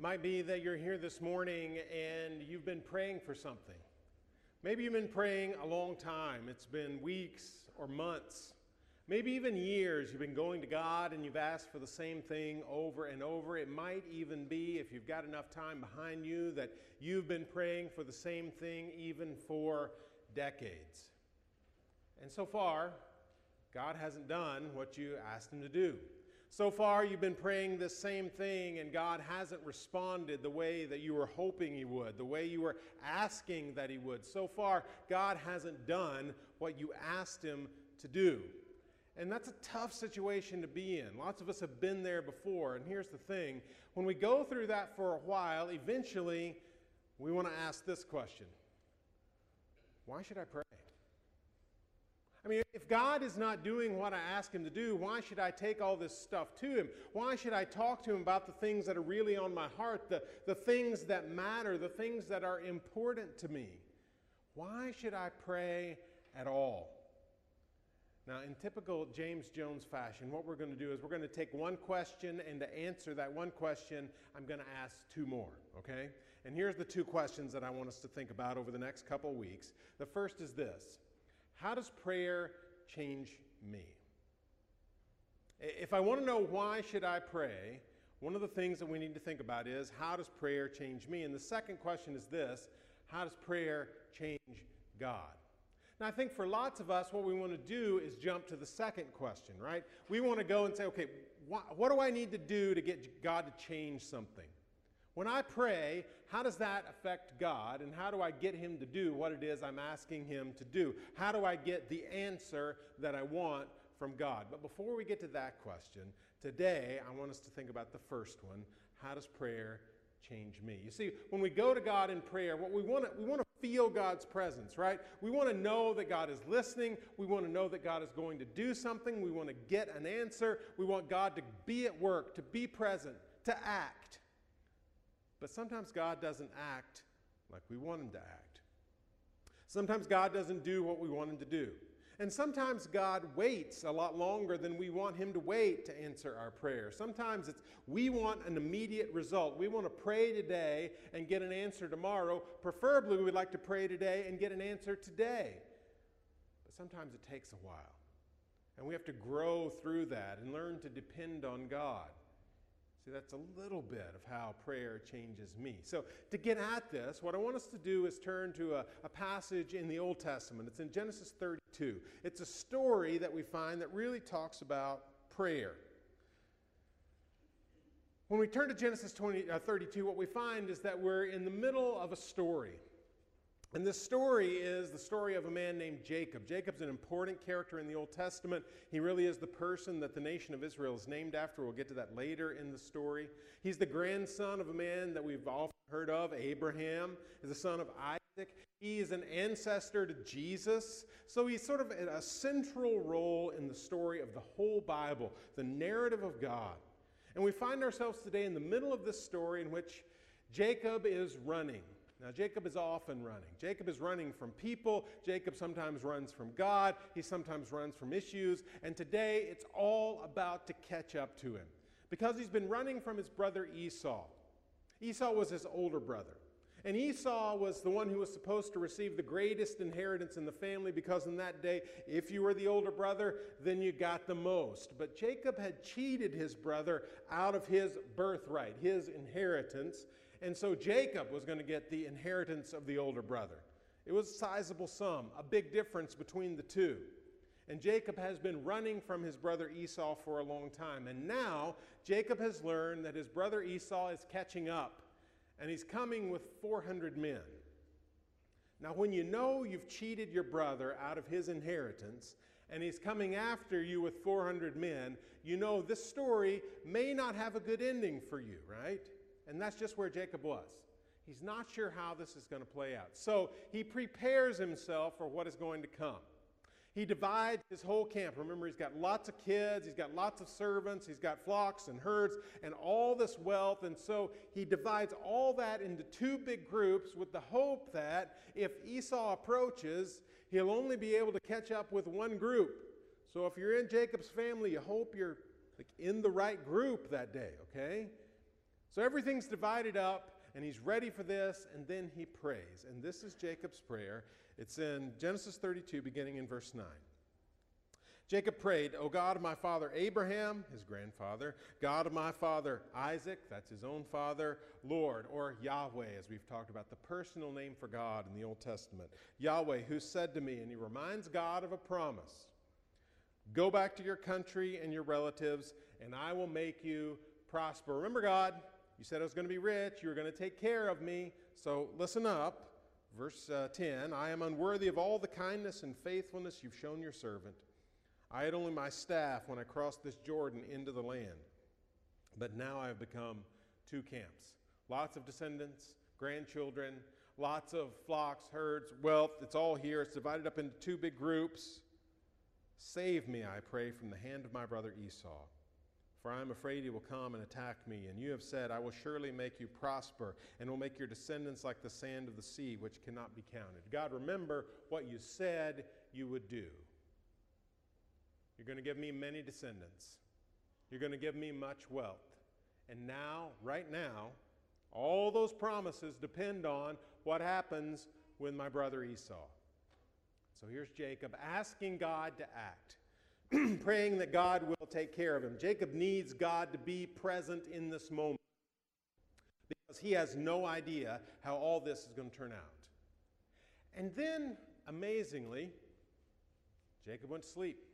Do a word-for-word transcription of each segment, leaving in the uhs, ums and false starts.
Might be that you're here this morning and you've been praying for something. Maybe you've been praying a long time. It's been weeks or months, maybe even years. You've been going to God and you've asked for the same thing over and over. It might even be, if you've got enough time behind you, that you've been praying for the same thing even for decades. And so far, God hasn't done what you asked him to do. So far, you've been praying this same thing, and God hasn't responded the way that you were hoping he would, the way you were asking that he would. So far, God hasn't done what you asked him to do. And that's a tough situation to be in. Lots of us have been there before, and here's the thing. When we go through that for a while, eventually, we want to ask this question. Why should I pray? I mean, if God is not doing what I ask him to do, why should I take all this stuff to him? Why should I talk to him about the things that are really on my heart, the, the things that matter, the things that are important to me? Why should I pray at all? Now, in typical James Jones fashion, what we're going to do is we're going to take one question, and to answer that one question, I'm going to ask two more, okay? And here's the two questions that I want us to think about over the next couple weeks. The first is this. How does prayer change me? If I want to know why should I pray, one of the things that we need to think about is, how does prayer change me? And the second question is this, how does prayer change God? Now, I think for lots of us, what we want to do is jump to the second question, right? We want to go and say, okay, wh- what do I need to do to get God to change something? When I pray, how does that affect God, and how do I get him to do what it is I'm asking him to do? How do I get the answer that I want from God? But before we get to that question, today I want us to think about the first one. How does prayer change me? You see, when we go to God in prayer, what we want to, we want to feel God's presence, right? We want to know that God is listening. We want to know that God is going to do something. We want to get an answer. We want God to be at work, to be present, to act. But sometimes God doesn't act like we want him to act. Sometimes God doesn't do what we want him to do. And sometimes God waits a lot longer than we want him to wait to answer our prayer. Sometimes it's we want an immediate result. We want to pray today and get an answer tomorrow. Preferably, we'd like to pray today and get an answer today. But sometimes it takes a while. And we have to grow through that and learn to depend on God. See, that's a little bit of how prayer changes me. So to get at this, what I want us to do is turn to a, a passage in the Old Testament. It's in Genesis thirty-two. It's a story that we find that really talks about prayer. When we turn to Genesis thirty-two, what we find is that we're in the middle of a story. And this story is the story of a man named Jacob. Jacob's an important character in the Old Testament. He really is the person that the nation of Israel is named after. We'll get to that later in the story. He's the grandson of a man that we've often heard of, Abraham. He's the son of Isaac. He is an ancestor to Jesus. So he's sort of a central role in the story of the whole Bible, the narrative of God. And we find ourselves today in the middle of this story in which Jacob is running. Now, Jacob is often running. Jacob is running from people. Jacob sometimes runs from God. He sometimes runs from issues. And today, it's all about to catch up to him because he's been running from his brother Esau. Esau was his older brother. And Esau was the one who was supposed to receive the greatest inheritance in the family because in that day, if you were the older brother, then you got the most. But Jacob had cheated his brother out of his birthright, his inheritance. And so Jacob was going to get the inheritance of the older brother. It was a sizable sum, a big difference between the two. And Jacob has been running from his brother Esau for a long time. And now Jacob has learned that his brother Esau is catching up. And he's coming with four hundred men. Now, when you know you've cheated your brother out of his inheritance, and he's coming after you with four hundred men, you know this story may not have a good ending for you, right? And that's just where Jacob was. He's not sure how this is going to play out. So he prepares himself for what is going to come. He divides his whole camp. Remember, he's got lots of kids, he's got lots of servants, he's got flocks and herds and all this wealth. And so he divides all that into two big groups with the hope that if Esau approaches, he'll only be able to catch up with one group. So if you're in Jacob's family, you hope you're in the right group that day, okay? So everything's divided up, and he's ready for this, and then he prays. And this is Jacob's prayer. It's in Genesis thirty-two, beginning in verse nine. Jacob prayed, "O God of my father Abraham," his grandfather, "God of my father Isaac," that's his own father, "Lord," or Yahweh, as we've talked about, the personal name for God in the Old Testament. "Yahweh, who said to me," and he reminds God of a promise, "Go back to your country and your relatives, and I will make you prosper." Remember, God, you said I was going to be rich. You were going to take care of me. So listen up. Verse ten, "I am unworthy of all the kindness and faithfulness you've shown your servant. I had only my staff when I crossed this Jordan into the land. But now I have become two camps." Lots of descendants, grandchildren, lots of flocks, herds, wealth. It's all here. It's divided up into two big groups. "Save me, I pray, from the hand of my brother Esau, for I am afraid he will come and attack me. And you have said, I will surely make you prosper and will make your descendants like the sand of the sea, which cannot be counted." God, remember what you said you would do. You're going to give me many descendants. You're going to give me much wealth. And now, right now, all those promises depend on what happens with my brother Esau. So here's Jacob asking God to act, praying that God will take care of him. Jacob needs God to be present in this moment because he has no idea how all this is going to turn out. And then, amazingly, Jacob went to sleep.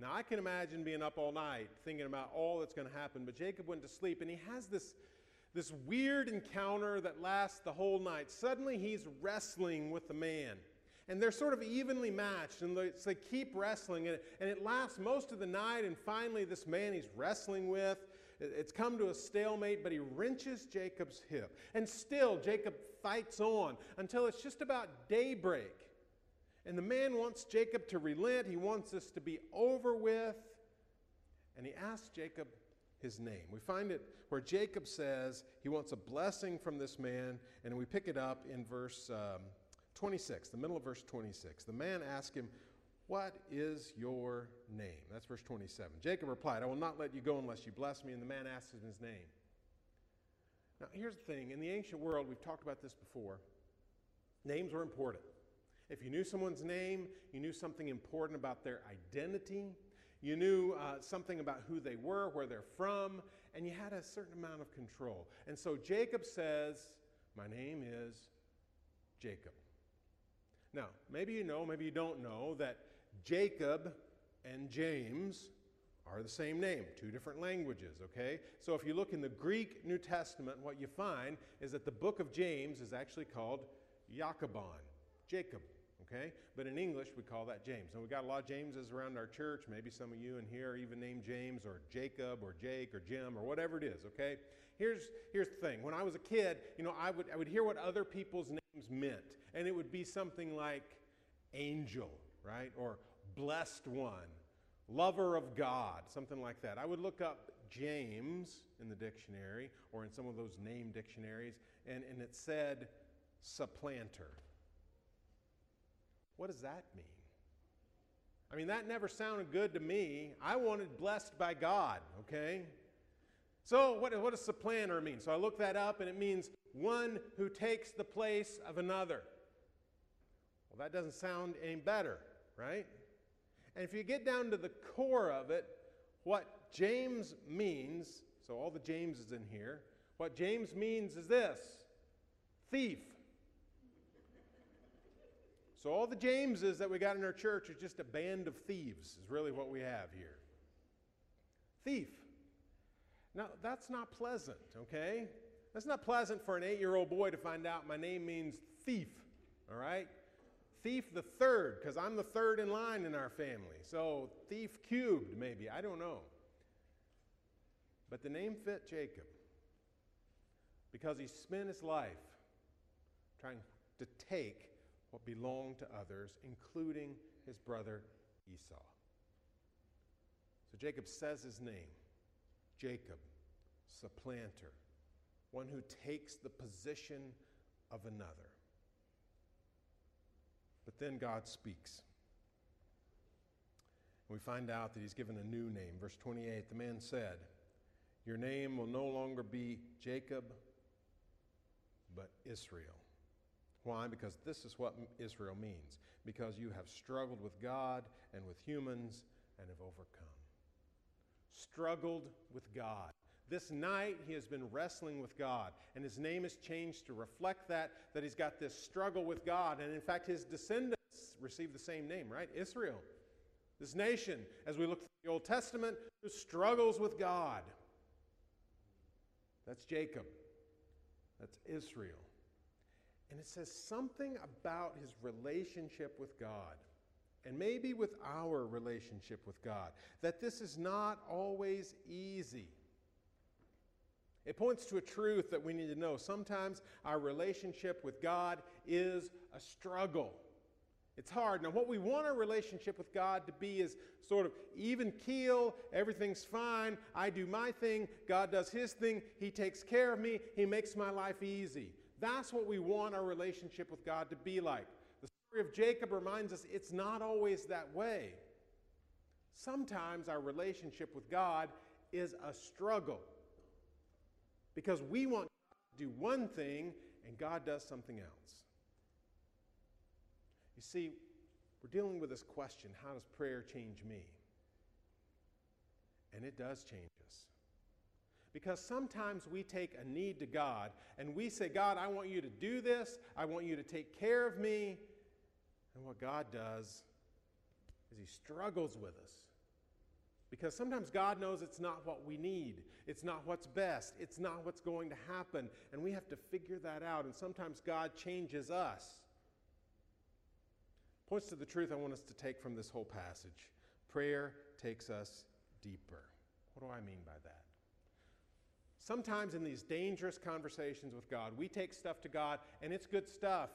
Now, I can imagine being up all night thinking about all that's going to happen, but Jacob went to sleep, and he has this, this weird encounter that lasts the whole night. Suddenly, he's wrestling with the man. And they're sort of evenly matched, and they, so they keep wrestling, and it, and it lasts most of the night, and finally this man he's wrestling with, it, it's come to a stalemate, but he wrenches Jacob's hip. And still, Jacob fights on until it's just about daybreak. And the man wants Jacob to relent. He wants this to be over with, and he asks Jacob his name. We find it where Jacob says he wants a blessing from this man, and we pick it up in verse... Um, twenty-six, the middle of verse twenty-six. The man asked him, "What is your name?" That's verse twenty-seven. Jacob replied, "I will not let you go unless you bless me." And the man asked him his name. Now, here's the thing. In the ancient world, we've talked about this before, names were important. If you knew someone's name, you knew something important about their identity. You knew uh, something about who they were, where they're from, and you had a certain amount of control. And so Jacob says, "My name is Jacob." Now, maybe you know, maybe you don't know that Jacob and James are the same name, two different languages, okay? So if you look in the Greek New Testament, what you find is that the book of James is actually called Jacobon, Jacob, okay? But in English, we call that James. And we've got a lot of Jameses around our church. Maybe some of you in here are even named James or Jacob or Jake or Jim or whatever it is, okay? Here's, here's the thing. When I was a kid, you know, I would, I would hear what other people's names meant, and it would be something like angel, right, or blessed one, lover of God, something like that. I would look up James in the dictionary or in some of those name dictionaries, and, and it said supplanter. What does that mean? I mean, that never sounded good to me. I wanted blessed by God, okay? So what, what does supplanter mean? So I looked that up, and it means one who takes the place of another. Well, that doesn't sound any better, right? And if you get down to the core of it, what James means, so all the Jameses in here, what James means is this: thief. So all the Jameses that we got in our church are just a band of thieves, is really what we have here. Thief. Now, that's not pleasant, okay? That's not pleasant for an eight-year-old boy to find out my name means thief, all right? Thief the third, because I'm the third in line in our family. So thief cubed, maybe. I don't know. But the name fit Jacob because he spent his life trying to take what belonged to others, including his brother Esau. So Jacob says his name, Jacob, supplanter, one who takes the position of another. But then God speaks. We find out that he's given a new name. Verse twenty-eight, the man said, Your name will no longer be Jacob, but Israel. Why? Because this is what Israel means. Because you have struggled with God and with humans and have overcome. Struggled with God. This night he has been wrestling with God, and his name is changed to reflect that, that he's got this struggle with God. And in fact, his descendants receive the same name, right? Israel. This nation, as we look through the Old Testament, who struggles with God. That's Jacob. That's Israel. And it says something about his relationship with God, and maybe with our relationship with God, that this is not always easy. It points to a truth that we need to know. Sometimes our relationship with God is a struggle. It's hard. Now, what we want our relationship with God to be is sort of even keel. Everything's fine. I do my thing. God does his thing. He takes care of me. He makes my life easy. That's what we want our relationship with God to be like. The story of Jacob reminds us it's not always that way. Sometimes our relationship with God is a struggle because we want God to do one thing and God does something else. You see, we're dealing with this question, how does prayer change me? And it does change us. Because sometimes we take a need to God, and we say, God, I want you to do this. I want you to take care of me. And what God does is he struggles with us. Because sometimes God knows it's not what we need. It's not what's best. It's not what's going to happen. And we have to figure that out. And sometimes God changes us. Points to the truth I want us to take from this whole passage. Prayer takes us deeper. What do I mean by that? Sometimes in these dangerous conversations with God, we take stuff to God, and it's good stuff.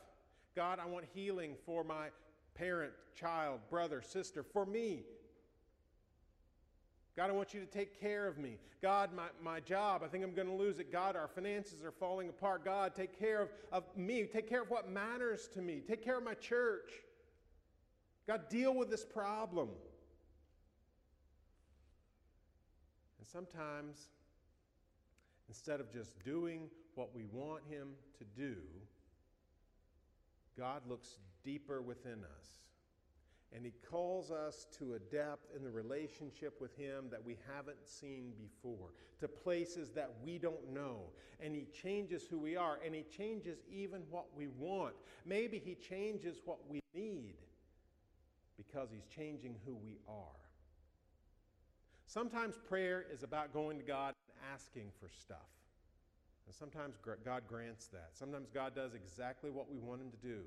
God, I want healing for my parent, child, brother, sister, for me. God, I want you to take care of me. God, my, my job, I think I'm going to lose it. God, our finances are falling apart. God, take care of, of me. Take care of what matters to me. Take care of my church. God, deal with this problem. And sometimes, instead of just doing what we want him to do, God looks deeper within us. And he calls us to a depth in the relationship with him that we haven't seen before, to places that we don't know. And he changes who we are, and he changes even what we want. Maybe he changes what we need because he's changing who we are. Sometimes prayer is about going to God and asking for stuff. And sometimes gr- God grants that. Sometimes God does exactly what we want him to do.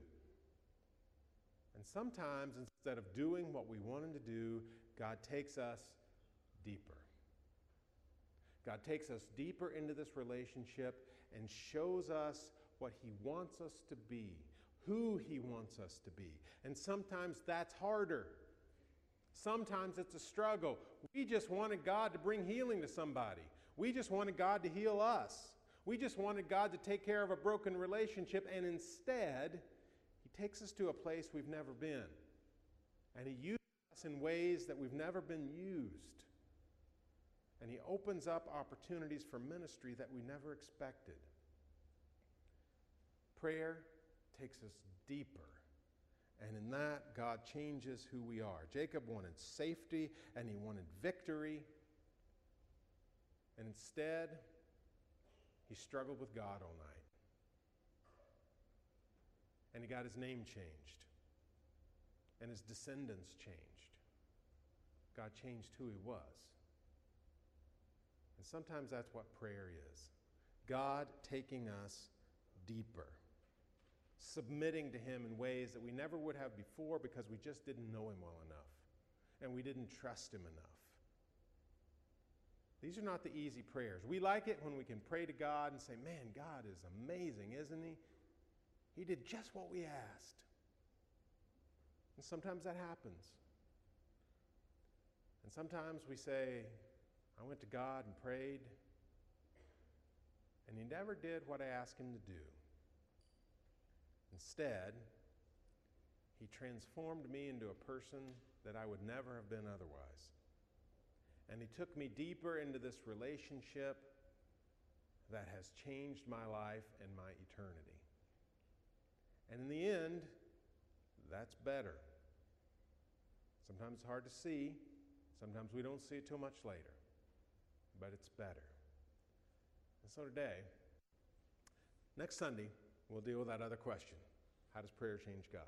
And sometimes, instead of doing what we want him to do, God takes us deeper. God takes us deeper into this relationship and shows us what he wants us to be, who he wants us to be. And sometimes that's harder. Sometimes it's a struggle. We just wanted God to bring healing to somebody. We just wanted God to heal us. We just wanted God to take care of a broken relationship, and instead, he takes us to a place we've never been. And he uses us in ways that we've never been used. And he opens up opportunities for ministry that we never expected. Prayer takes us deeper. And in that, God changes who we are. Jacob wanted safety, and he wanted victory. And instead, he struggled with God all night. And he got his name changed. And his descendants changed. God changed who he was. And sometimes that's what prayer is. God taking us deeper. Submitting to him in ways that we never would have before because we just didn't know him well enough. And we didn't trust him enough. These are not the easy prayers. We like it when we can pray to God and say, man, God is amazing, isn't he? He did just what we asked. And sometimes that happens. And sometimes we say, I went to God and prayed, and he never did what I asked him to do. Instead, he transformed me into a person that I would never have been otherwise. and he took me deeper into this relationship that has changed my life and my eternity. And in the end, that's better. Sometimes it's hard to see. Sometimes we don't see it till much later. But it's better. And so today, next Sunday, we'll deal with that other question. How does prayer change God?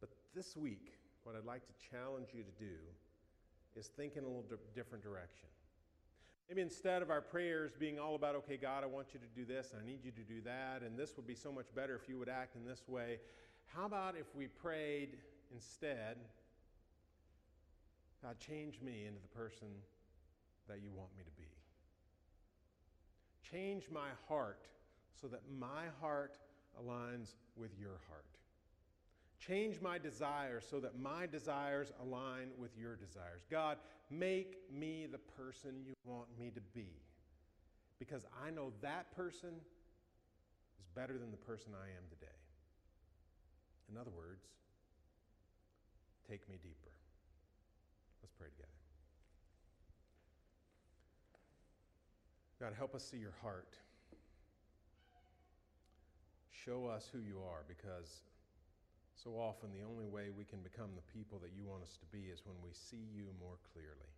But this week, what I'd like to challenge you to do is think in a little di- different direction. Maybe instead of our prayers being all about, okay, God, I want you to do this, and I need you to do that, and this would be so much better if you would act in this way. How about if we prayed instead, God, change me into the person that you want me to be. Change my heart so that my heart aligns with your heart. Change my desires so that my desires align with your desires. God, make me the person you want me to be, because I know that person is better than the person I am today. In other words, take me deeper. Let's pray together. God, help us see your heart. Show us who you are, because so often, the only way we can become the people that you want us to be is when we see you more clearly.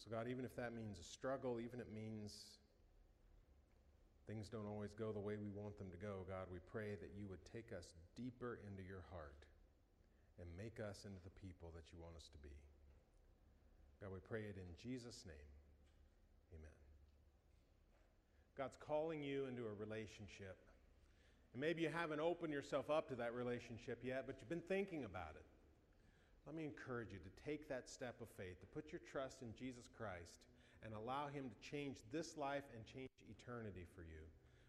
So God, even if that means a struggle, even if it means things don't always go the way we want them to go, God, we pray that you would take us deeper into your heart and make us into the people that you want us to be. God, we pray it in Jesus' name. Amen. God's calling you into a relationship. And maybe you haven't opened yourself up to that relationship yet, but you've been thinking about it. Let me encourage you to take that step of faith, to put your trust in Jesus Christ and allow him to change this life and change eternity for you.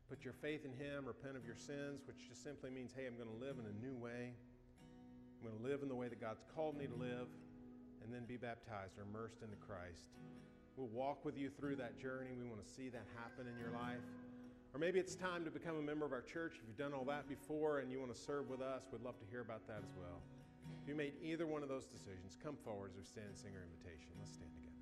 Put your faith in him, repent of your sins, which just simply means, hey, I'm going to live in a new way. I'm going to live in the way that God's called me to live, and then be baptized or immersed into Christ. We'll walk with you through that journey. We want to see that happen in your life. Or maybe it's time to become a member of our church. If you've done all that before and you want to serve with us, we'd love to hear about that as well. If you made either one of those decisions, come forward as we stand and sing our invitation. Let's stand together.